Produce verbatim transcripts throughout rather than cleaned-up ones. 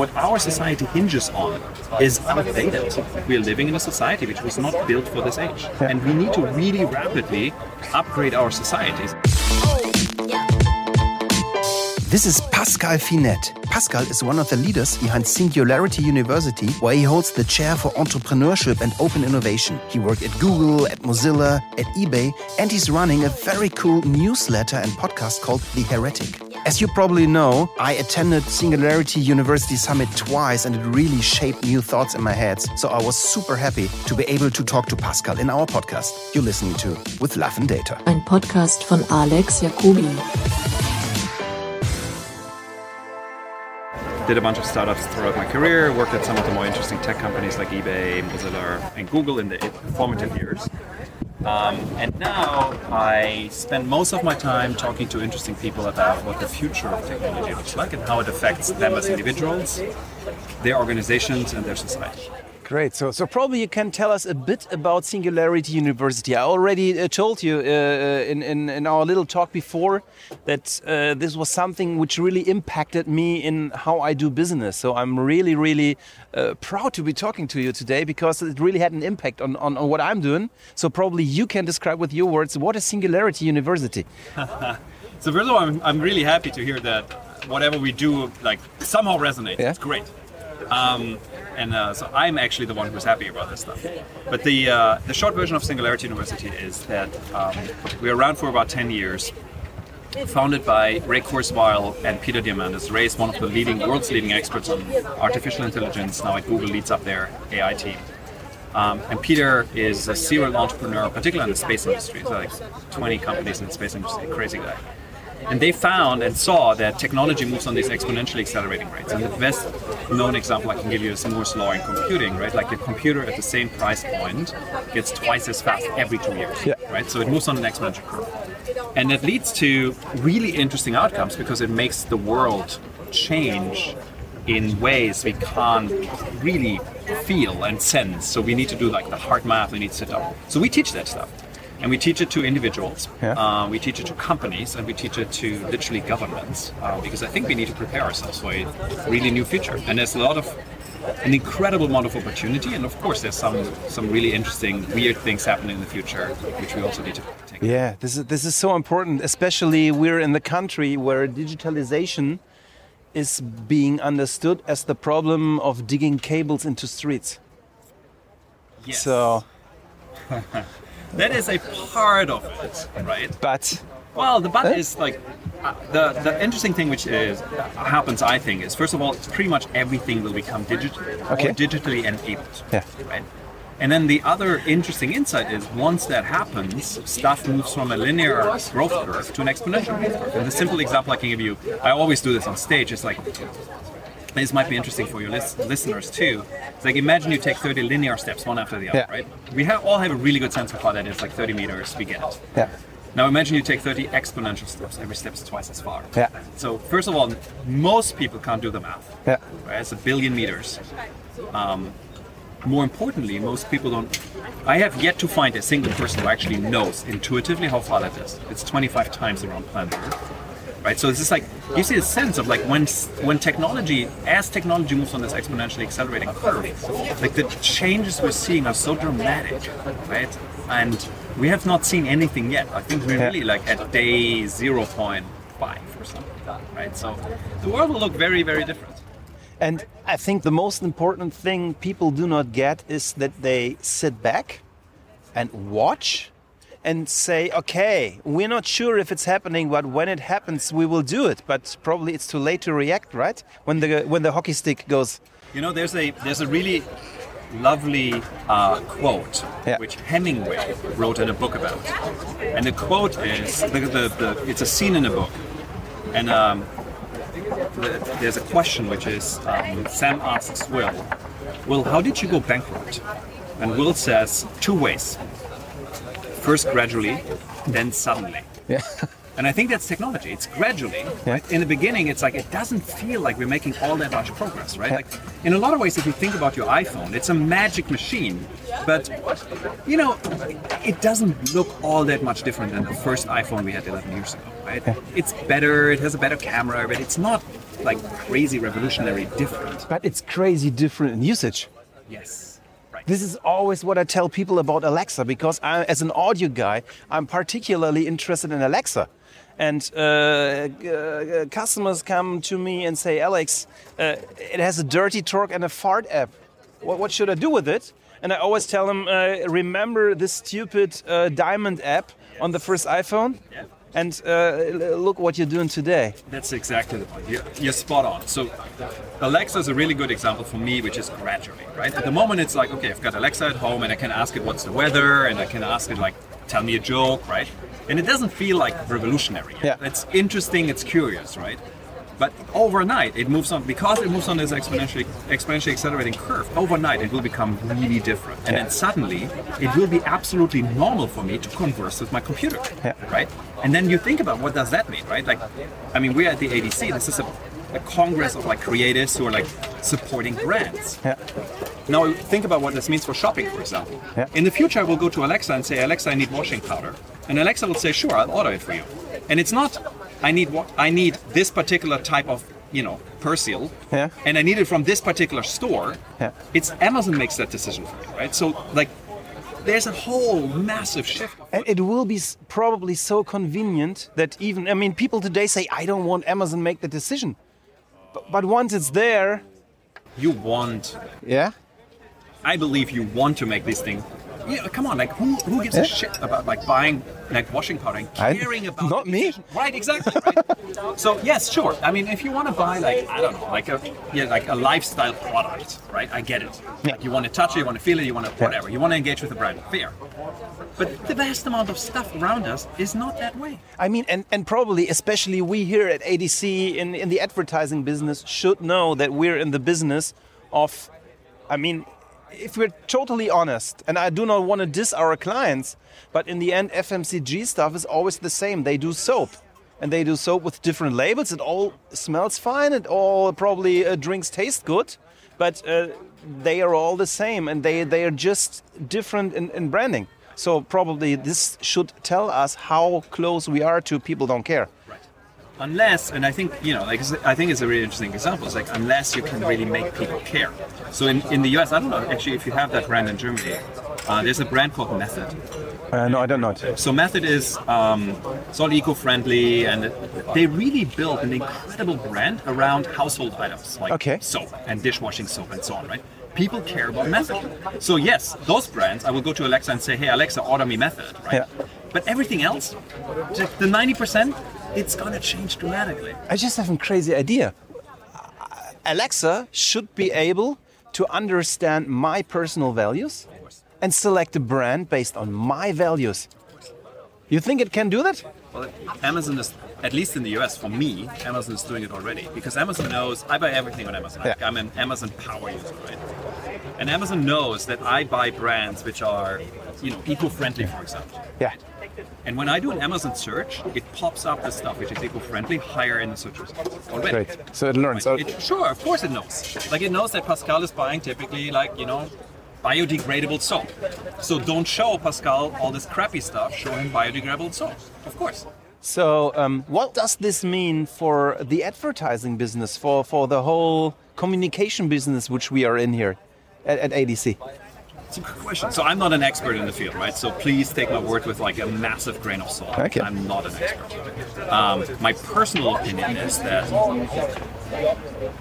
what our society hinges on is outdated. We're living in a society which was not built for this age. And we need to really rapidly upgrade our societies. This is Pascal Finette. Pascal is one of the leaders behind Singularity University, where he holds the chair for entrepreneurship and open innovation. He worked at Google, at Mozilla, at eBay, and he's running a very cool newsletter and podcast called The Heretic. As you probably know, I attended Singularity University Summit twice, and it really shaped new thoughts in my head. So I was super happy to be able to talk to Pascal in our podcast. You're listening to With Love and Data. Ein Podcast von Alex Jacobi. Did a bunch of startups throughout my career, worked at some of the more interesting tech companies like eBay, Mozilla, and Google in the formative years. Um, and now I spend most of my time talking to interesting people about what the future of technology looks like and how it affects them as individuals, their organizations, and their society. Great. So, so probably you can tell us a bit about Singularity University. I already uh, told you uh, in, in, in our little talk before that uh, this was something which really impacted me in how I do business. So I'm really, really uh, proud to be talking to you today because it really had an impact on, on, on what I'm doing. So probably you can describe with your words, what is Singularity University? So first of all, I'm, I'm really happy to hear that whatever we do like somehow resonates. Yeah? It's great. Um, and uh, so I'm actually the one who's happy about this stuff. But the uh, the short version of Singularity University is that um, we're around for about ten years, founded by Ray Kurzweil and Peter Diamandis. Ray is one of the leading, world's leading experts on artificial intelligence, now at Google, leads up their A I team. Um, and Peter is a serial entrepreneur, particularly in the space industry. So like twenty companies in the space industry, crazy guy. And they found and saw that technology moves on these exponentially accelerating rates. And the best known example I can give you is Moore's Law in computing, right? Like a computer at the same price point gets twice as fast every two years, yeah. right? So it moves on an exponential curve. And it leads to really interesting outcomes because it makes the world change in ways we can't really feel and sense. So we need to do like the hard math, we need to sit down. So we teach that stuff. And we teach it to individuals, yeah. uh, we teach it to companies, and we teach it to literally governments, uh, because I think we need to prepare ourselves for a really new future. And there's a lot of, an incredible amount of opportunity, and of course there's some some really interesting, weird things happening in the future, which we also need to take. Yeah, this is, this is so important, especially we're in the country where digitalization is being understood as the problem of digging cables into streets. Yes. So. That is a part of it, right? But well, the but eh? is like uh, the the interesting thing, which is uh, happens, I think, is first of all, pretty much everything will become digital, okay. or digitally enabled, yeah. right? And then the other interesting insight is once that happens, stuff moves from a linear growth curve to an exponential growth curve. And the simple example I can give you, I always do this on stage, is like. This might be interesting for your lis- listeners too. It's like imagine you take thirty linear steps one after the other, yeah. right? We have, all have a really good sense of how that is, like thirty meters, we get it. Yeah. Now imagine you take thirty exponential steps, every step is twice as far. Yeah. So first of all, most people can't do the math. Yeah. Right? It's a billion meters. Um, more importantly, most people don't, I have yet to find a single person who actually knows intuitively how far that is. It's twenty-five times around planet Earth. Right, so this is like you see a sense of like when when technology, as technology moves on this exponentially accelerating curve, like the changes we're seeing are so dramatic, right? And we have not seen anything yet. I think we're really like at day zero point five or something like that, right? So the world will look very, very different. And I think the most important thing people do not get is that they sit back and watch. And say, okay, we're not sure if it's happening, but when it happens, we will do it. But probably it's too late to react, right? When the when the hockey stick goes. You know, there's a there's a really lovely uh, quote yeah. which Hemingway wrote in a book about, and the quote is the, the, the it's a scene in a book, and um, the, there's a question which is um, Sam asks Will, Will, how did you go bankrupt? And Will says two ways. First gradually, then suddenly. Yeah. And I think that's technology. It's gradually. Yeah. Right? In the beginning, it's like it doesn't feel like we're making all that much progress, right? Yeah. Like in a lot of ways, if you think about your iPhone, it's a magic machine. But, you know, it doesn't look all that much different than the first iPhone we had eleven years ago, right? Yeah. It's better. It has a better camera, but it's not like crazy revolutionary different. But it's crazy different in usage. Yes. Right. This is always what I tell people about Alexa, because I, as an audio guy, I'm particularly interested in Alexa. And uh, uh, customers come to me and say, Alex, uh, it has a dirty talk and a fart app. What, what should I do with it? And I always tell them, uh, remember this stupid uh, diamond app yes. on the first iPhone? Yeah. And uh, look what you're doing today. That's exactly the point. You're, you're spot on. So Alexa is a really good example for me, which is gradually, right? At the moment, it's like, okay, I've got Alexa at home and I can ask it what's the weather and I can ask it like, tell me a joke, right? And it doesn't feel like revolutionary. Yeah. It's interesting, it's curious, right? But overnight, it moves on, because it moves on this exponentially, exponentially accelerating curve, overnight it will become really different. And yeah. then suddenly, it will be absolutely normal for me to converse with my computer, yeah. right? And then you think about what does that mean, right? Like, I mean, we're at the A D C, this is a, a congress of like creators who are like supporting brands. Yeah. Now think about what this means for shopping, for example. Yeah. In the future, I will go to Alexa and say, Alexa, I need washing powder. And Alexa will say, sure, I'll order it for you. And it's not, I need what I need this particular type of, you know, Persil, yeah. and I need it from this particular store. Yeah. It's Amazon makes that decision for you, right? So like, there's a whole massive shift. And it will be probably so convenient that even, I mean, people today say, I don't want Amazon make the decision, but, but once it's there, you want. Yeah. I believe you want to make this thing. Yeah, come on, like who, who gives yeah. a shit about like buying like washing powder and caring I, about not me. Right, exactly. Right? So yes, sure. I mean, if you want to buy like I don't know, like a yeah, like a lifestyle product, right? I get it. Yeah. Like, you want to touch it, you want to feel it, you want to yeah. whatever. You want to engage with the brand, fair. But the vast amount of stuff around us is not that way. I mean, and, and probably especially we here at A D C in in the advertising business should know that we're in the business of, I mean. If we're totally honest, and I do not want to diss our clients, but in the end, F M C G stuff is always the same. They do soap, and they do soap with different labels. It all smells fine. It all probably uh, drinks taste good, but uh, they are all the same, and they, they are just different in, in branding. So probably this should tell us how close we are to people don't care. Right. Unless, and I think, you know, like I think it's a really interesting example. It's like, unless you can really make people care. So in, in the U S, I don't know, actually, if you have that brand in Germany, uh, there's a brand called Method. Uh, no, I don't know. So Method is, um, it's all eco-friendly, and they really built an incredible brand around household items, like okay. soap and dishwashing soap and so on, right? People care about Method. So yes, those brands, I will go to Alexa and say, hey, Alexa, order me Method, right? Yeah. But everything else, the ninety percent, it's going to change dramatically. I just have a crazy idea. Alexa should be able to understand my personal values and select a brand based on my values. You think it can do that? Well, Amazon is, at least in the U S, for me, Amazon is doing it already. Because Amazon knows, I buy everything on Amazon. Yeah. I'm an Amazon power user, right? And Amazon knows that I buy brands which are, you know, eco-friendly, for example. Yeah. And when I do an Amazon search, it pops up the stuff which is eco-friendly higher in the search results already. Great. So it learns. Right. It, sure, of course it knows. Like it knows that Pascal is buying typically like, you know, biodegradable soap. So don't show Pascal all this crappy stuff, show him biodegradable soap, of course. So um, what does this mean for the advertising business, for, for the whole communication business which we are in here at, at A D C? It's a good question. So I'm not an expert in the field, right? So please take my word with like a massive grain of salt. Okay. I'm not an expert. Um, my personal opinion is that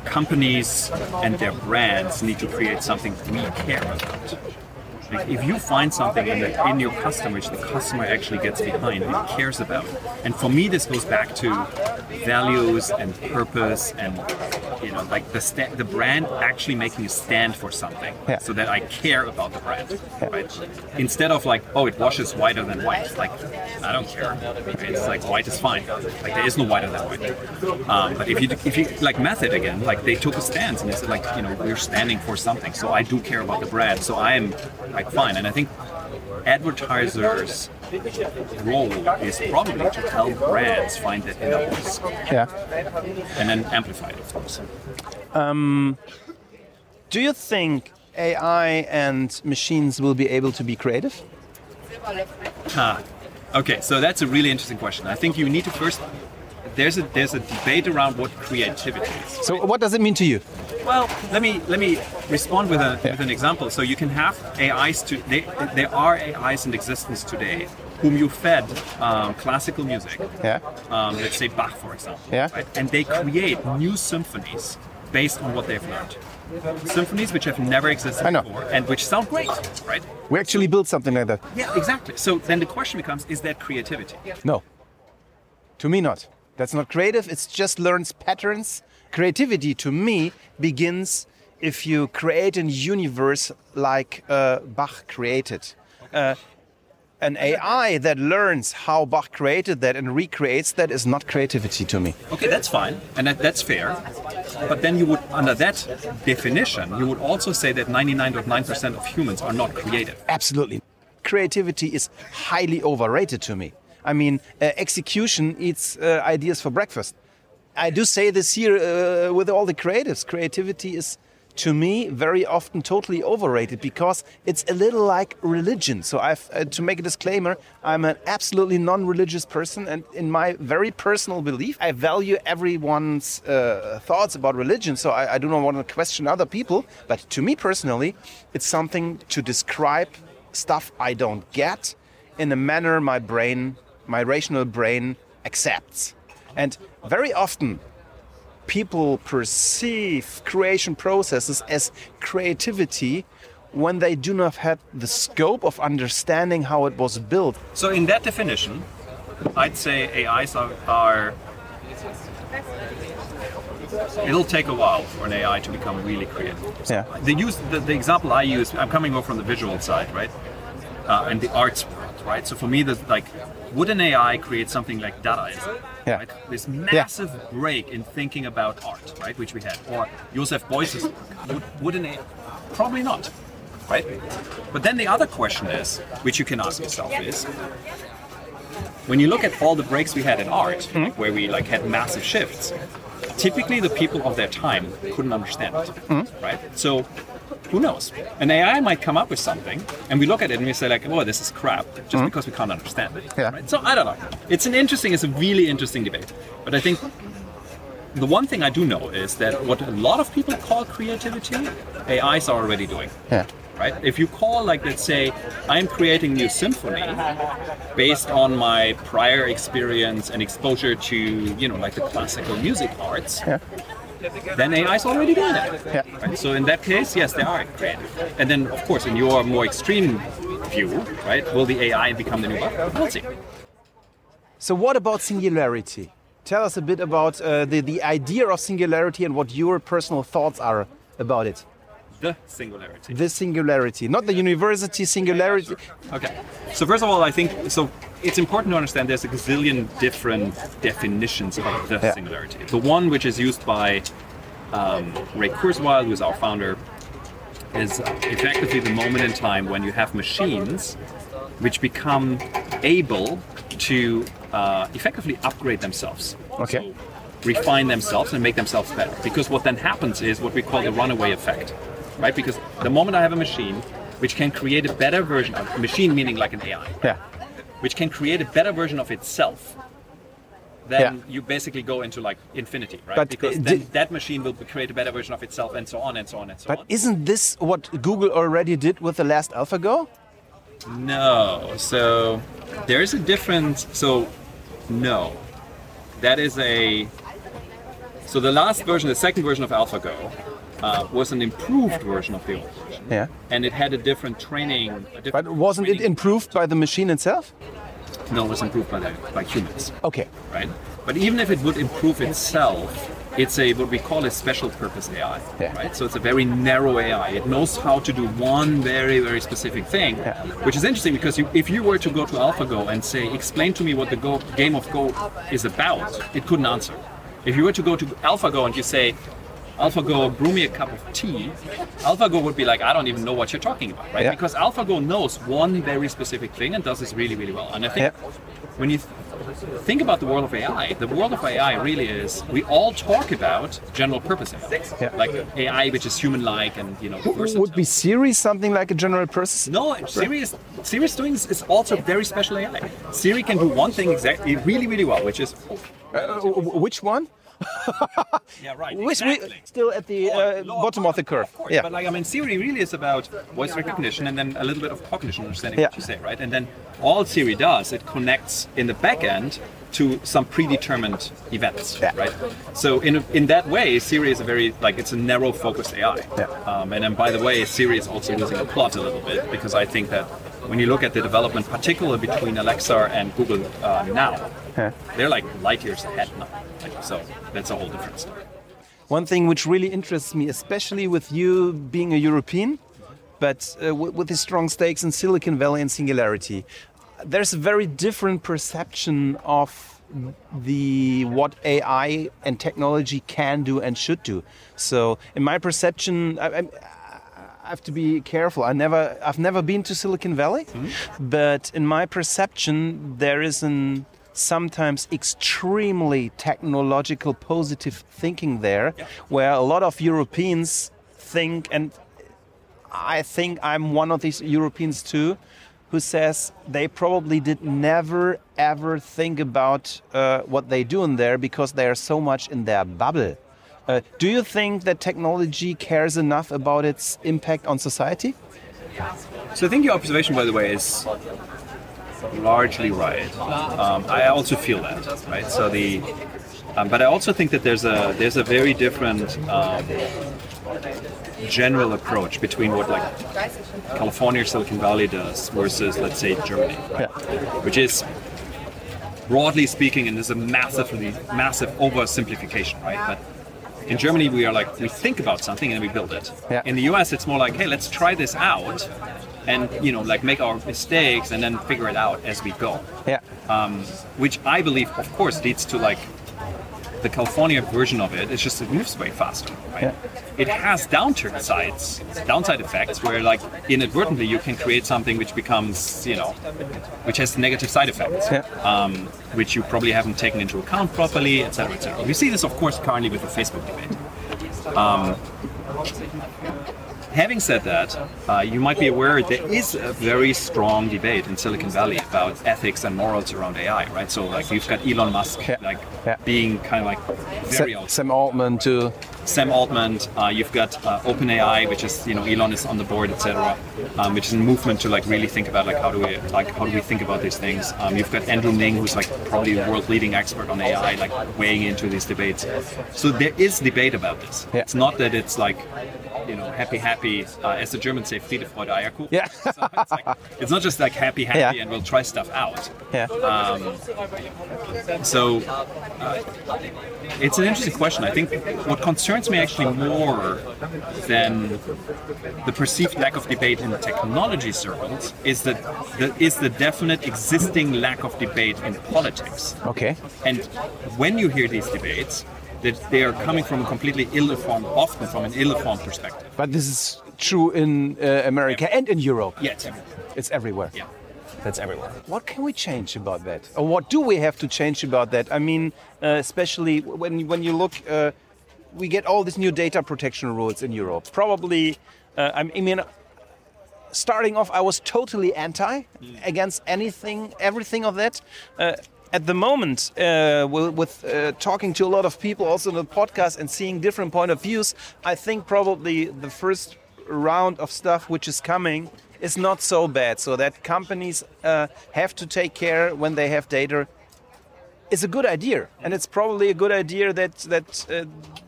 companies and their brands need to create something we care about. Like if you find something in, the, in your customer which the customer actually gets behind and cares about, and for me this goes back to values and purpose and, you know, like the sta- the brand actually making a stand for something, yeah. so that I care about the brand, yeah. right? Instead of like, oh, it washes whiter than white. Like, I don't care. It's like white is fine. Like there is no whiter than white. Um, but if you if you like Method again, like they took a stance and they said like, you know, we're standing for something. So I do care about the brand. So I am. Like fine, and I think advertisers' role is probably to help brands find that inner voice, yeah, and then amplify it, of course. Um, do you think A I and machines will be able to be creative? Ah, okay, so that's a really interesting question. I think you need to first. there's a there's a debate around what creativity is. So what does it mean to you? Well, let me let me respond with a yeah. with an example. So you can have A Is to they, there are A Is in existence today whom you fed um, classical music. Yeah. Um, let's say Bach, for example. Yeah. Right? And they create new symphonies based on what they've learned. Symphonies which have never existed before and which sound great, right? We actually built something like that. Yeah, exactly. So then the question becomes, is that creativity? No. To me, not. That's not creative. It's just learns patterns. Creativity, to me, begins if you create a universe like uh, Bach created. Uh, An A I that learns how Bach created that and recreates that is not creativity to me. Okay, that's fine, and that, that's fair. But then you would, under that definition, you would also say that ninety-nine point nine percent of humans are not creative. Absolutely. Creativity is highly overrated to me. I mean, uh, execution eats uh, ideas for breakfast. I do say this here uh, with all the creatives. Creativity is, to me, very often totally overrated because it's a little like religion. So I've, uh, to make a disclaimer, I'm an absolutely non-religious person. And in my very personal belief, I value everyone's uh, thoughts about religion. So I, I do not want to question other people. But to me personally, it's something to describe stuff I don't get in a manner my brain, my rational brain accepts. And very often, people perceive creation processes as creativity when they do not have the scope of understanding how it was built. So in that definition, I'd say A Is are, are it'll take a while for an A I to become really creative. Yeah. The, use, the, the example I use, I'm coming over from the visual side, right? Uh, and the arts world, right? So for me, there's like, would an A I create something like Dadaism? Yeah. Right? This massive yeah. break in thinking about art, right, which we had, or Joseph Beuys's work. Would, would an A I? Probably not, right? But then the other question is, which you can ask yourself is, when you look at all the breaks we had in art, mm-hmm. where we like had massive shifts, typically the people of their time couldn't understand it, mm-hmm. right? So who knows? An A I might come up with something, and we look at it and we say like, "Oh, this is crap," just mm-hmm. because we can't understand it. Yeah. Right? So I don't know. It's an interesting, it's a really interesting debate. But I think the one thing I do know is that what a lot of people call creativity, A Is are already doing. Yeah. Right? If you call, like, let's say, I'm creating a new symphony based on my prior experience and exposure to, you know, like the classical music arts. Yeah. Then A I is already doing it. Yeah. Right? So in that case, yes, they are creative. And then, of course, in your more extreme view, right, will the A I become the new one? We'll see. So what about singularity? Tell us a bit about uh, the, the idea of singularity and what your personal thoughts are about it. The singularity. The singularity, not the university singularity. Okay. So first of all, I think so. It's important to understand there's a gazillion different definitions of the yeah. singularity. The one which is used by um, Ray Kurzweil, who is our founder, is effectively the moment in time when you have machines which become able to uh, effectively upgrade themselves. Okay. So refine themselves and make themselves better. Because what then happens is what we call the runaway effect. Right, because the moment I have a machine which can create a better version of a machine, meaning like an A I, yeah. which can create a better version of itself, then yeah. you basically go into like infinity, right? But because then did, that machine will create a better version of itself, and so on and so on and so but on. But isn't this what Google already did with the last AlphaGo? No. So there is a difference. So no, that is a. So the last version, the second version of AlphaGo. Uh, was an improved version of the old version, yeah. and it had a different training. A different but wasn't training it improved by the machine itself? No, it was improved by the, by humans. Okay, right. But even if it would improve itself, it's a what we call a special purpose A I, yeah. right? So it's a very narrow A I. It knows how to do one very very specific thing, yeah. which is interesting because you, if you were to go to AlphaGo and say, "Explain to me what the Go, game of Go is about," it couldn't answer. If you were to go to AlphaGo and you say, "AlphaGo, brew me a cup of tea," AlphaGo would be like, "I don't even know what you're talking about," right? Yeah. Because AlphaGo knows one very specific thing and does this really, really well. And I think yeah. when you th- think about the world of A I. The world of A I really is, we all talk about general purpose A I. Yeah. Like A I which is human-like and, you know, versatile. Would be Siri something like a general purpose? No, Siri is, Siri's doing is also very special A I. Siri can do one thing exactly really, really well, which is... Uh, which one? Yeah, right. Exactly. Still at the uh, bottom of the curve. Of course, yeah. But like, I mean, Siri really is about voice recognition and then a little bit of cognition, understanding yeah. what you say, right? And then all Siri does, it connects in the back end to some predetermined events, yeah. right? So in in that way, Siri is a very, like, it's a narrow focused A I. Yeah. Um, and then by the way, Siri is also losing the plot a little bit, because I think that when you look at the development, particularly between Alexa and Google uh, now, yeah. they're like light years ahead now. Like, so that's a whole different story. One thing which really interests me, especially with you being a European, but uh, w with his strong stakes in Silicon Valley and Singularity, there's a very different perception of the what A I and technology can do and should do. So in my perception, I, I, I have to be careful. I never, I've never been to Silicon Valley, mm-hmm. but in my perception, there is an sometimes extremely technological positive thinking there, yeah. where a lot of Europeans think, and I think I'm one of these Europeans too, who says they probably did never ever think about uh, what they do in there because they are so much in their bubble. Uh, do you think that technology cares enough about its impact on society? So I think your observation, by the way, is largely right. Um, I also feel that, right? So the, um, but I also think that there's a there's a very different. Um, general approach between what like California or Silicon Valley does versus, let's say, Germany, right? Yeah. Which is, broadly speaking, and there's a massively massive oversimplification, right? But in Germany, we are like, we think about something and we build it. Yeah. In the U S, it's more like, hey, let's try this out and, you know, like make our mistakes and then figure it out as we go. Yeah. Um, which I believe, of course, leads to like, the California version of it, it's just it moves way faster, right? Yeah. It has downturn sides, downside effects where like inadvertently you can create something which becomes, you know, which has negative side effects, yeah. um, which you probably haven't taken into account properly, et cetera, et cetera. We see this, of course, currently with the Facebook debate. Um, having said that, uh, you might be aware there is a very strong debate in Silicon Valley about ethics and morals around A I, right? So like you've got Elon Musk yeah. like yeah. being kind of like very Sa- Sam Altman too. Sam Altman, uh, you've got uh, OpenAI, which is, you know, Elon is on the board, et cetera, um, which is a movement to like really think about like how do we like how do we think about these things. Um, you've got Andrew Ng, who's like probably the world leading expert on A I, like weighing into these debates. So there is debate about this. Yeah. It's not that it's like, you know, happy, happy, uh, as the Germans say, Friede, Freude, Eierkuchen. Yeah. So it's, like, it's not just like happy, happy, yeah. and we'll try stuff out. Yeah. Um, so uh, it's an interesting question. I think what concerns me actually more than the perceived lack of debate in technology circles is that the, is the definite existing lack of debate in politics. Okay. And when you hear these debates, that they are coming from a completely ill-informed, often from an ill-informed perspective. But this is true in uh, America yeah. and in Europe. Yeah, it's everywhere. It's everywhere. Yeah, that's everywhere. What can we change about that? Or what do we have to change about that? I mean, uh, especially when when you look, uh, we get all these new data protection rules in Europe. Probably, uh, I mean, starting off, I was totally anti mm. against anything, everything of that. Uh, At the moment, uh, with uh, talking to a lot of people also in the podcast and seeing different point of views, I think probably the first round of stuff which is coming is not so bad. So that companies uh, have to take care when they have data is a good idea. And it's probably a good idea that, that uh,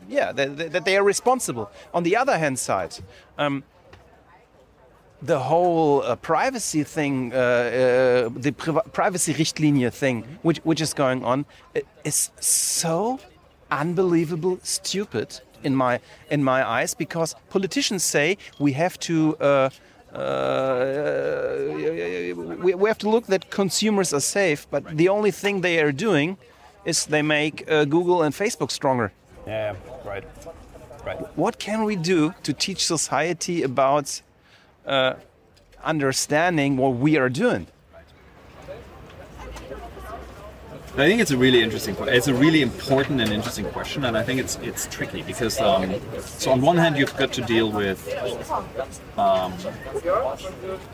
yeah, that, that they are responsible. On the other hand side, um, the whole uh, privacy thing, uh, uh, the priva privacy Richtlinie thing, which which is going on, is so unbelievable stupid in my in my eyes, because politicians say we have to uh, uh, we, we have to look that consumers are safe, but right. the only thing they are doing is they make uh, Google and Facebook stronger. Yeah, right, right. What can we do to teach society about Uh, understanding what we are doing? I think it's a really interesting question. It's a really important and interesting question, and I think it's it's tricky because um, so on one hand you've got to deal with um,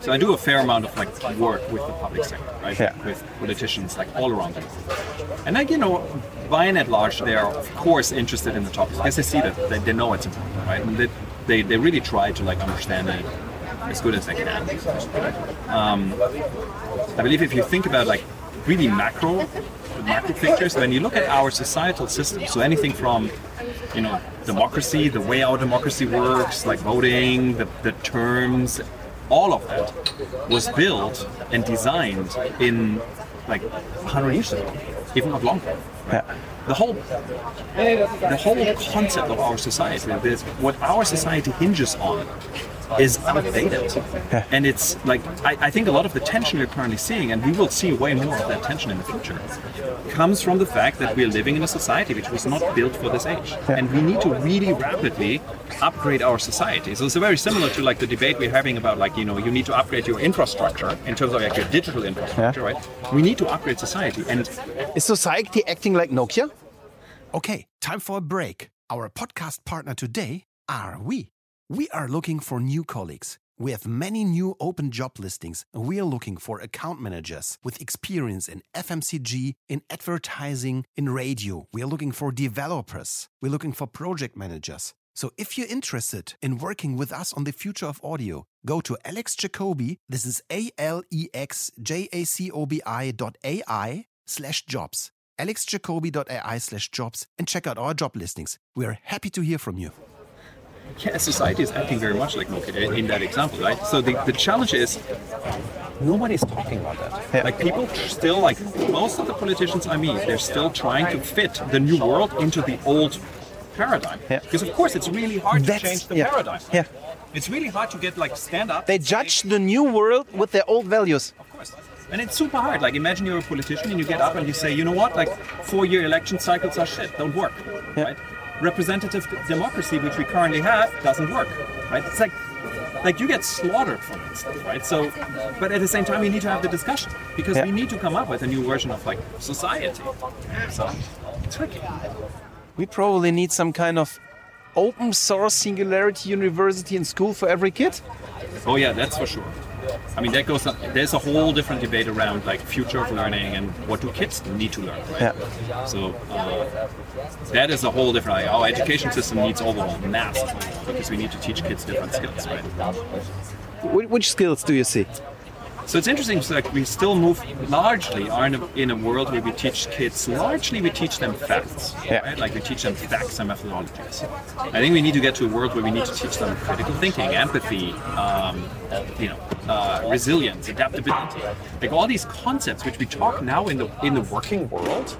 so I do a fair amount of like work with the public sector, right? Yeah. With politicians like all around the world, and like you know, by and large they are of course interested in the topic because they see that they, they know it's important, right? And they, they they really try to like understand it as good as they can. Um, I believe if you think about like really macro. Macro pictures. When you look at our societal system, so anything from, you know, democracy, the way our democracy works, like voting, the, the terms, all of that was built and designed in like one hundred years ago, even not longer. Right? Yeah. The whole, the whole concept of our society, this, what our society hinges on, is outdated. Yeah. And it's like, I, I think a lot of the tension we're currently seeing, and we will see way more of that tension in the future, comes from the fact that we're living in a society which was not built for this age. Yeah. And we need to really rapidly upgrade our society. So it's very similar to like the debate we're having about like, you know, you need to upgrade your infrastructure in terms of like your digital infrastructure, yeah. right? We need to upgrade society. And is society acting like Nokia? Okay, time for a break. Our podcast partner today are we. We are looking for new colleagues. We have many new open job listings. We are looking for account managers with experience in F M C G, in advertising, in radio. We are looking for developers. We're looking for project managers. So if you're interested in working with us on the future of audio, go to Alex Jacobi. This is A-L-E-X-J-A-C-O-B-I dot A-I slash jobs. alexjacobi.ai slash jobs and check out our job listings. We are happy to hear from you. Yeah, society is acting very much like Nokia in that example, right? So the, the challenge is nobody's talking about that. Yeah. Like people still, like most of the politicians I meet, they're still trying to fit the new world into the old paradigm. Yeah. Because of course it's really hard That's, to change the yeah. paradigm. Yeah. It's really hard to get like stand up. They judge the new world with their old values. Of course. And it's super hard. Like imagine you're a politician and you get up and you say, you know what, like four-year election cycles are shit, don't work, yeah. right? Representative democracy, which we currently have, doesn't work, right? It's like, like you get slaughtered from this stuff, right? So, but at the same time, we need to have the discussion because yeah. we need to come up with a new version of like society. So, tricky. We probably need some kind of open source Singularity University in school for every kid. Oh yeah, that's for sure. I mean, that goes. Up, there's a whole different debate around like future of learning and what do kids need to learn, right? Yeah. So uh, that is a whole different. Like, our education system needs overall mass because we need to teach kids different skills, right? Which skills do you see? So it's interesting. So like we still move largely are in a, in a world where we teach kids. Largely, we teach them facts, yeah. right? Like we teach them facts and methodologies. I think we need to get to a world where we need to teach them critical thinking, empathy, um, you know, uh, resilience, adaptability, like all these concepts which we talk now in the in the working world.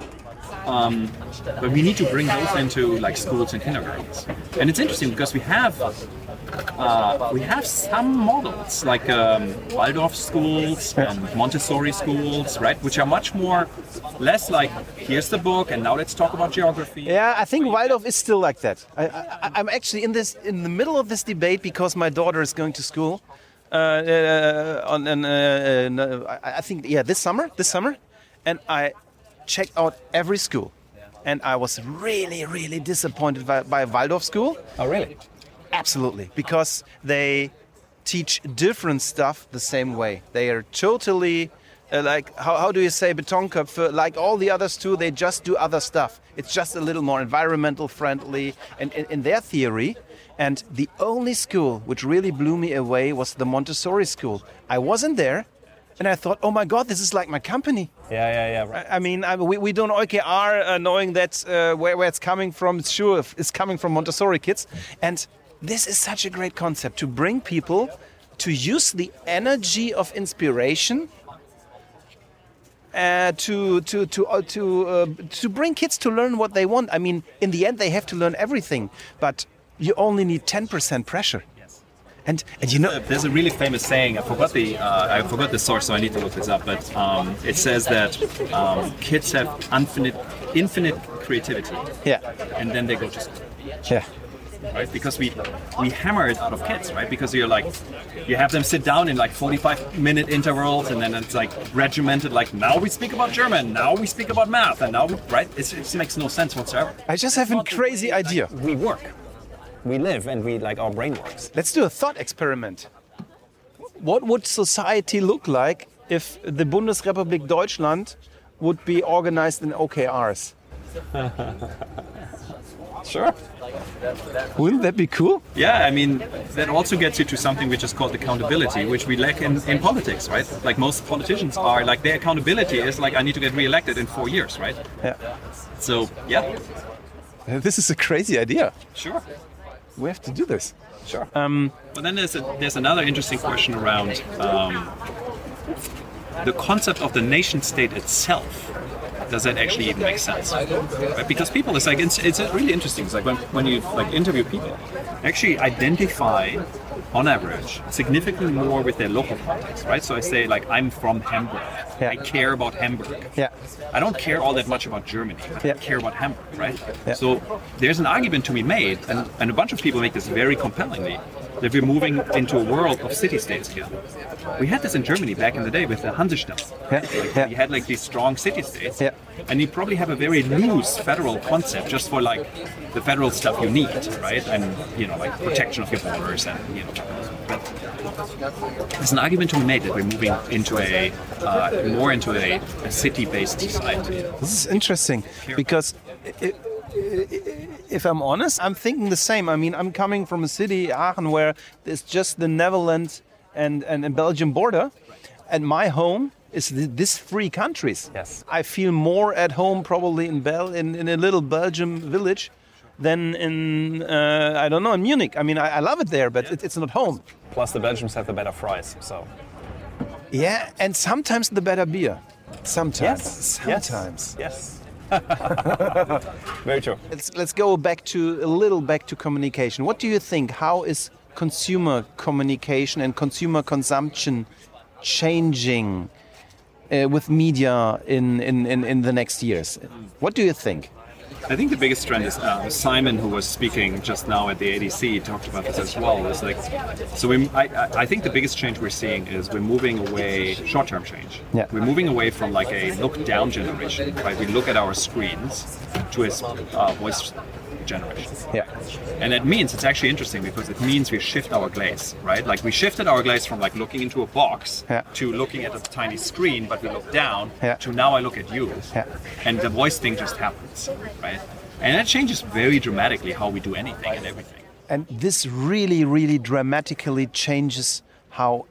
Um, but we need to bring those into like schools and kindergartens. And it's interesting because we have. Uh, we have some models like um, Waldorf schools and Montessori schools, right? Which are much more, less like, here's the book and now let's talk about geography. Yeah, I think Waldorf is still like that. I, I, I'm actually in this in the middle of this debate because my daughter is going to school. Uh, uh, on, on uh, uh, I think yeah, this summer, this summer, and I checked out every school, and I was really, really disappointed by, by Waldorf school. Oh, really? Absolutely, because they teach different stuff the same way. They are totally, uh, like, how, how do you say, Betonköpfe, like all the others too, they just do other stuff. It's just a little more environmental friendly and in their theory. And the only school which really blew me away was the Montessori school. I wasn't there. And I thought, oh my God, this is like my company. Yeah, yeah, yeah. Right. I mean, I, we, we don't O K R uh, knowing that uh, where, where it's coming from. It's sure, it's coming from Montessori kids. And this is such a great concept to bring people to use the energy of inspiration uh, to to to uh, to uh, to bring kids to learn what they want. I mean, in the end, they have to learn everything, but you only need ten percent pressure. And, and you know, there's a really famous saying. I forgot the uh, I forgot the source, so I need to look this up. But um, it says that um, kids have infinite infinite creativity. Yeah, and then they go to school. Yeah. right? Because we we hammer it out of kids, right? Because you're like, you have them sit down in like forty-five minute intervals, and then it's like regimented, like now we speak about German, now we speak about math, and now, we, right? It's, it makes no sense whatsoever. I just have a crazy idea. We work, we live, and we like our brain works. Let's do a thought experiment. What would society look like if the Bundesrepublik Deutschland would be organized in O K Rs? Sure. Wouldn't that be cool? Yeah, I mean, that also gets you to something which is called accountability, which we lack in, in politics, right? Like most politicians are, like their accountability is like, I need to get reelected in four years, right? Yeah. So, yeah. This is a crazy idea. Sure. We have to do this. Sure. Um, but then there's, a, there's another interesting question around um, the concept of the nation state itself. Does that actually even make sense? Right? Because people, it's like, it's, it's really interesting. It's like when, when you like interview people, actually identify on average significantly more with their local context, right? So I say like, I'm from Hamburg. Yeah. I care about Hamburg. Yeah. I don't care all that much about Germany. I yeah. care about Hamburg, right? Yeah. So there's an argument to be made, and, and a bunch of people make this very compellingly, that we're moving into a world of city-states again. We had this in Germany back in the day with the Hansestadt. Yeah. Like, yeah. We had like these strong city-states, yeah. and you probably have a very loose federal concept just for like the federal stuff you need, right? And you know, like protection of your borders and you know. But there's an argument to be made that we're moving into a uh, more into a, a city-based society. This is interesting because. It, if I'm honest, I'm thinking the same. I mean, I'm coming from a city, Aachen, where it's just the Netherlands and, and, and Belgium border. And my home is the, these three countries. Yes. I feel more at home probably in Bel in, in a little Belgium village than in, uh, I don't know, in Munich. I mean, I, I love it there, but yeah. it, it's not home. Plus the Belgians have the better fries, so. Yeah, and sometimes the better beer. Sometimes. Yes. Sometimes. Yes. yes. Very true. Let's, let's go back to a little back to communication. What do you think? How is consumer communication and consumer consumption changing uh, with media in, in, in, in the next years? What do you think? I think the biggest trend is uh, Simon, who was speaking just now at the A D C, talked about this as well. Is like, so we, I, I think the biggest change we're seeing is we're moving away, short-term change. Yeah. We're moving away from like a look-down generation, right? We look at our screens to a uh, voice generation. Yeah. And it means, it's actually interesting because it means we shift our glaze, right? Like we shifted our glaze from like looking into a box yeah. to looking at a tiny screen, but we look down yeah. to now I look at you. Yeah. And the voice thing just happens, right? And that changes very dramatically how we do anything and everything. And this really, really dramatically changes how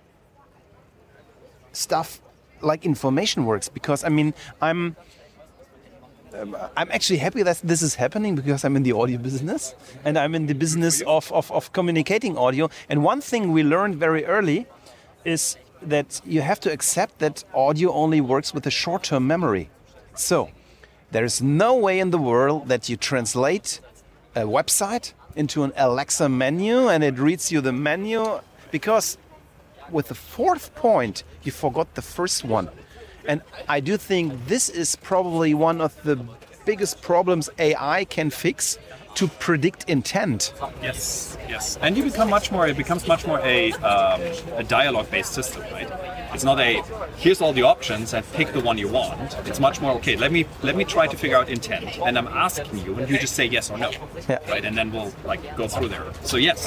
stuff like information works. Because I mean, I'm... I'm actually happy that this is happening because I'm in the audio business and I'm in the business of, of, of communicating audio. And one thing we learned very early is that you have to accept that audio only works with a short-term memory. So there is no way in the world that you translate a website into an Alexa menu and it reads you the menu, because with the fourth point, you forgot the first one. And I do think this is probably one of the biggest problems A I can fix, to predict intent. Yes, yes. And you become much more, it becomes much more a, um, a dialogue-based system, right? It's not a, here's all the options and pick the one you want. It's much more, okay, let me let me try to figure out intent. And I'm asking you, and you just say yes or no, yeah. right? And then we'll like go through there. So yes,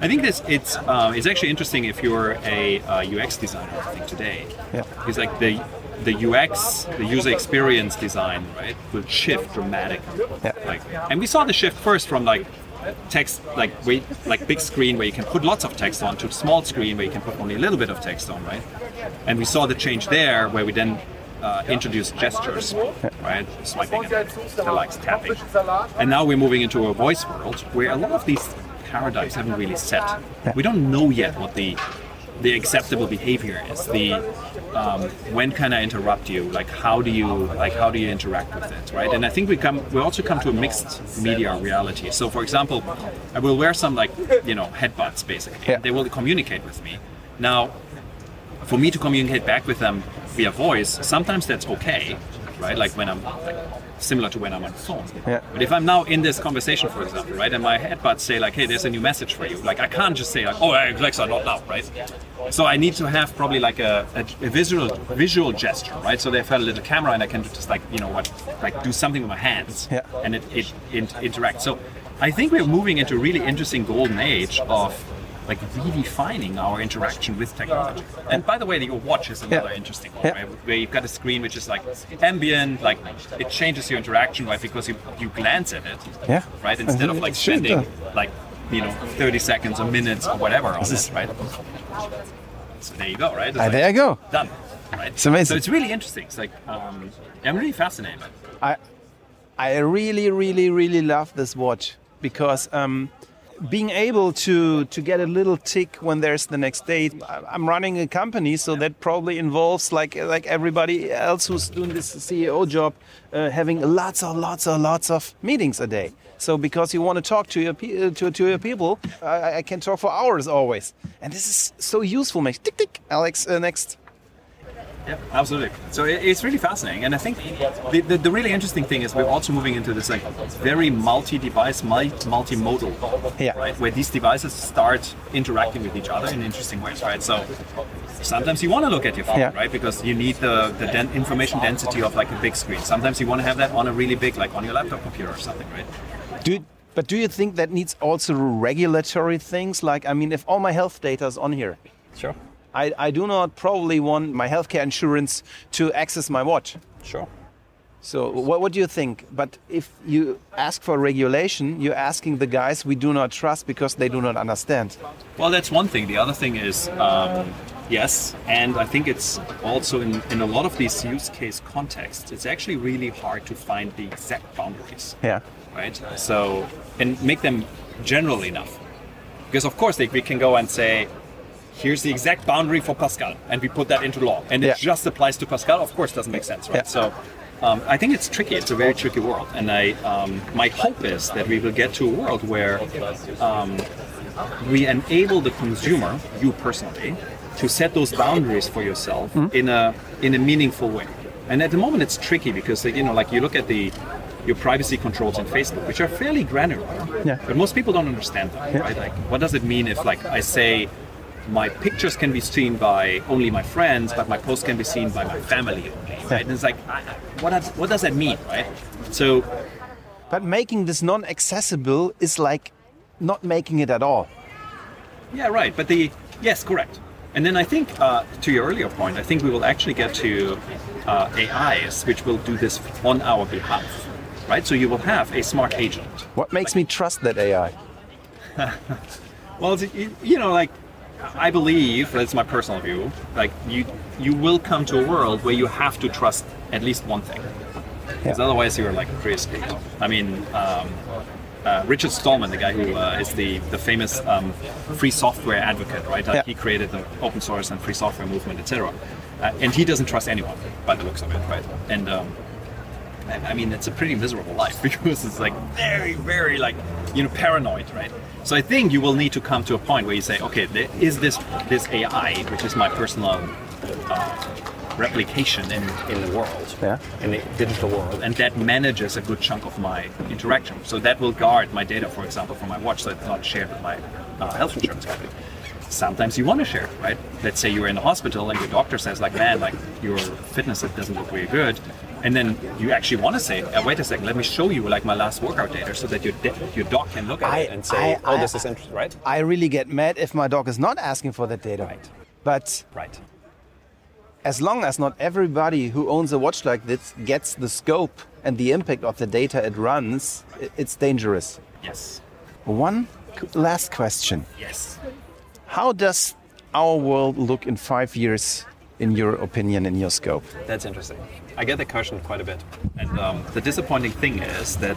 I think this it's uh, it's actually interesting if you're a uh, U X designer, I think, today. Yeah. Because like the... The U X, the user experience design, right, will shift dramatically. Yeah. Like, and we saw the shift first from like text, like we, like big screen where you can put lots of text on, to small screen where you can put only a little bit of text on, right? And we saw the change there where we then uh, introduced gestures, yeah. right, swiping and the likes, tapping. And now we're moving into a voice world where a lot of these paradigms haven't really set. Yeah. We don't know yet what the the acceptable behavior is. The um, when can I interrupt you? Like how do you like how do you interact with it, right? And I think we come we also come to a mixed media reality. So for example, I will wear some like you know headbutts basically. Yeah. They will communicate with me. Now, for me to communicate back with them via voice, sometimes that's okay, right? Like when I'm like similar to when I'm on phone. Yeah. But if I'm now in this conversation, for example, right, and my headbuds say like, hey, there's a new message for you. Like I can't just say like, oh, Alexa, not now, right? So I need to have probably like a, a, a visual visual gesture, right? So they've had a little camera and I can just like, you know what, like do something with my hands yeah. and it, it, it interacts. So I think we're moving into a really interesting golden age of like redefining our interaction with technology. And by the way, your watch is another yeah. interesting one, yeah. right? Where you've got a screen which is like ambient, like it changes your interaction, right? Because you, you glance at it, yeah. right? Instead of like spending like, you know, thirty seconds or minutes or whatever on it, right? So there you go, right? It's like, there you go. Done, right? It's amazing. So it's really interesting. It's like, um, I'm really fascinated. I, I really, really, really love this watch because, um, being able to, to get a little tick when there's the next day. I'm running a company, so that probably involves like like everybody else who's doing this C E O job, uh, having lots and lots and lots of meetings a day. So because you want to talk to your pe to, to your people, I, I can talk for hours always, and this is so useful. Mate. Tick tick, Alex, uh, next. Yeah, absolutely. So it's really fascinating, and I think the, the, the really interesting thing is we're also moving into this like very multi-device, multi-modal, yeah. right? Where these devices start interacting with each other in interesting ways, right? So sometimes you want to look at your phone, yeah. right? Because you need the, the den information density of like a big screen. Sometimes you want to have that on a really big, like on your laptop computer or something, right? Do, but do you think that needs also regulatory things? Like, I mean, if all my health data is on here, sure. I, I do not probably want my healthcare insurance to access my watch. Sure. So what, what do you think? But if you ask for regulation, you're asking the guys we do not trust because they do not understand. Well, that's one thing. The other thing is, um, yes, and I think it's also in, in a lot of these use case contexts, it's actually really hard to find the exact boundaries. Yeah. Right? So, and make them general enough. Because of course they, we can go and say, here's the exact boundary for Pascal, and we put that into law, and yeah. it just applies to Pascal. Of course, doesn't make sense, right? Yeah. So, um, I think it's tricky. It's a very tricky world, and I, um, my hope is that we will get to a world where um, we enable the consumer, you personally, to set those boundaries for yourself mm-hmm. in a in a meaningful way. And at the moment, it's tricky because you know, like you look at the your privacy controls in Facebook, which are fairly granular, yeah. but most people don't understand them, yeah. right? Like, what does it mean if like I say my pictures can be seen by only my friends, but my posts can be seen by my family only, right? And it's like, I, what, does, what does that mean, right? So, but making this non-accessible is like not making it at all. Yeah, right. But the yes, correct. And then I think, uh, to your earlier point, I think we will actually get to uh, A Is, which will do this on our behalf, right? So you will have a smart agent. What makes like, me trust that A I? Well, you know, like, I believe, that's my personal view, like you you will come to a world where you have to trust at least one thing. Because yeah. otherwise you're like free escape. I mean, um, uh, Richard Stallman, the guy who uh, is the, the famous um, free software advocate, right? Like yeah. he created the open source and free software movement, et cetera. Uh, and he doesn't trust anyone by the looks of it, right? And um, I mean, it's a pretty miserable life because it's like very, very like, you know, paranoid, right? So I think you will need to come to a point where you say, okay, there is this this A I, which is my personal uh, replication in, in the world, yeah. in the digital world, and that manages a good chunk of my interaction. So that will guard my data, for example, from my watch, so it's not shared with my uh, health insurance company. Sometimes you want to share, right? Let's say you're in the hospital and your doctor says like, man, like your fitness doesn't look really good. And then you actually want to say, oh, wait a second, let me show you like my last workout data so that your your dog can look at I, it and say, I, oh, I, this is interesting, right? I really get mad if my dog is not asking for that data. Right. But right. as long as not everybody who owns a watch like this gets the scope and the impact of the data it runs, it's dangerous. Yes. One last question. Yes. How does our world look in five years, in your opinion, in your scope? That's interesting. I get the question quite a bit. And um, the disappointing thing is that,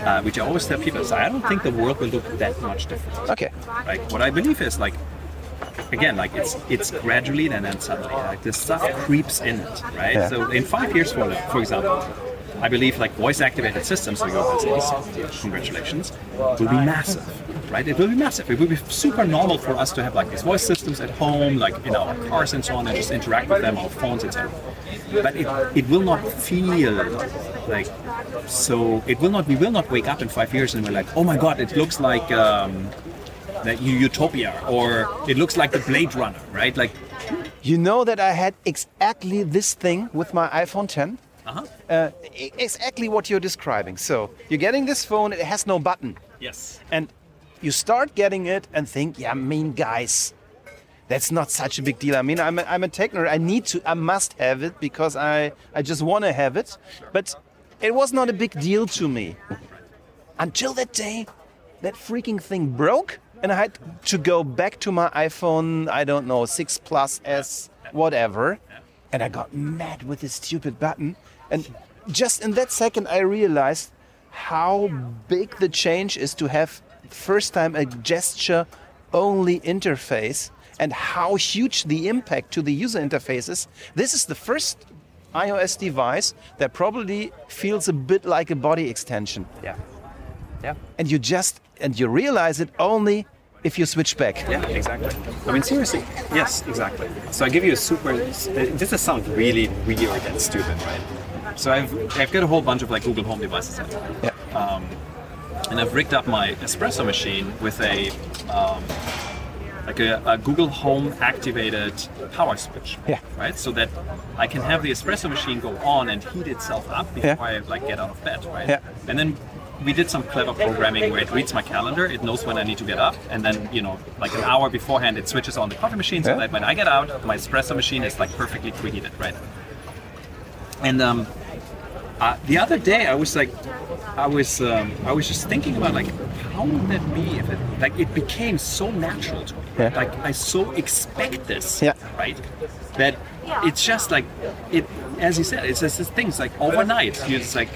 uh, which I always tell people, is I don't think the world will look that much different. Okay. Like, what I believe is, like, again, like, it's it's gradually and then suddenly. Like, this stuff creeps in it, right? Yeah. So in five years, for, for example, I believe, like, voice-activated systems, we go, congratulations, will be massive. right? It will be massive. It will be super normal for us to have like these voice systems at home, like in our cars and so on, and just interact with them, our phones, et cetera. But it, it will not feel like so. It will not. We will not wake up in five years and we're like, oh my God, it looks like um, that Utopia, or it looks like the Blade Runner, right? Like, you know that I had exactly this thing with my iPhone ten. Uh-huh. Uh, exactly what you're describing. So you're getting this phone, it has no button. Yes. And you start getting it and think, yeah, I mean, guys, that's not such a big deal. I mean, I'm a, I'm a tech nerd. I need to, I must have it because I, I just want to have it. But it was not a big deal to me. Until that day, that freaking thing broke and I had to go back to my iPhone, I don't know, six plus S, whatever. And I got mad with this stupid button. And just in that second, I realized how big the change is to have first time a gesture-only interface and how huge the impact to the user interface is. This is the first iOS device that probably feels a bit like a body extension. Yeah, yeah. And you just and you realize it only if you switch back. Yeah, exactly. I mean, seriously. Yes, exactly. So I give you a super, this is sound really weird and stupid, right? So I've, I've got a whole bunch of like Google Home devices at home. Yeah. Um, and I've rigged up my espresso machine with a, um, like a, a Google Home activated power switch. Yeah. Right? So that I can have the espresso machine go on and heat itself up before yeah. I like get out of bed, right? Yeah. And then we did some clever programming where it reads my calendar, it knows when I need to get up, and then, you know, like an hour beforehand, it switches on the coffee machine so yeah. that when I get out, my espresso machine is like perfectly preheated, right? And um, uh, the other day, I was like, I was, um, I was just thinking about like, how would that be if it, like, it became so natural to me. Yeah. Like, I so expect this, yeah. right? That it's just like it. As you said, it's just things like overnight. You're just like,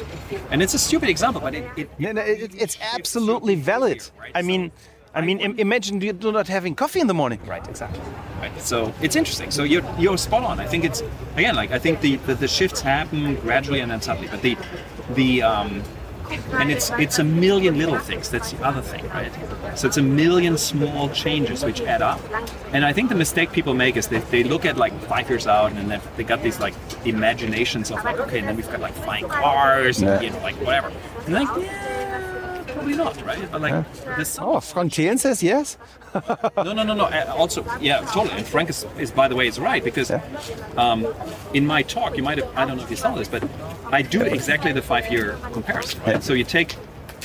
and it's a stupid example, but it. it, no, no, it it's absolutely valid. Here, right? I mean, so I mean, I imagine you do not having coffee in the morning. Right. Exactly. Right. So it's interesting. So you're you're spot on. I think it's again like I think the the, the shifts happen gradually and then suddenly, but the the um, and it's it's a million little things. That's the other thing, right? So it's a million small changes which add up. And I think the mistake people make is that they look at like five years out and then they got these like imaginations of like, okay, and then we've got like flying cars and yeah. you know, like whatever. And like, yeah, probably not, right? But like yeah. this. Oh, Frank Thelen says yes? no, no, no, no. Also, yeah, totally. And Frank is, is by the way, is right because yeah. um, in my talk, you might have, I don't know if you saw this, but I do exactly the five year comparison, right? Yeah. So you take,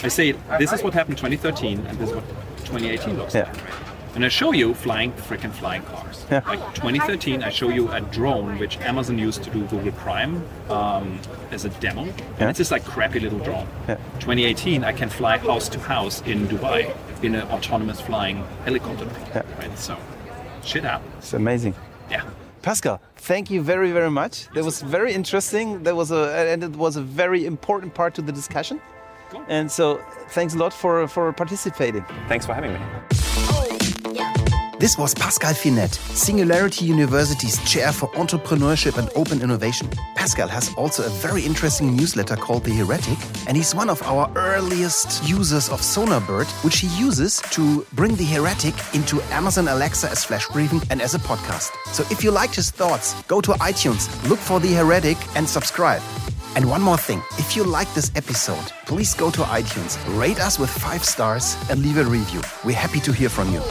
I say, this is what happened twenty thirteen and this is what twenty eighteen looks yeah. like, right? And I show you flying, freaking flying cars. Yeah. Like twenty thirteen, I show you a drone which Amazon used to do Google Prime um, as a demo. Yeah. And it's just like crappy little drone. Yeah. twenty eighteen, I can fly house to house in Dubai in an autonomous flying helicopter. Yeah. Right? So, shit up. It's amazing. Yeah. Pascal, thank you very, very much. That was very interesting. That was a, and it was a very important part to the discussion. Cool. And so, thanks a lot for, for participating. Thanks for having me. This was Pascal Finette, Singularity University's Chair for Entrepreneurship and Open Innovation. Pascal has also a very interesting newsletter called The Heretic, and he's one of our earliest users of Sonarbird, which he uses to bring The Heretic into Amazon Alexa as flash briefing and as a podcast. So if you liked his thoughts, go to iTunes, look for The Heretic and subscribe. And one more thing, if you like this episode, please go to iTunes, rate us with five stars and leave a review. We're happy to hear from you.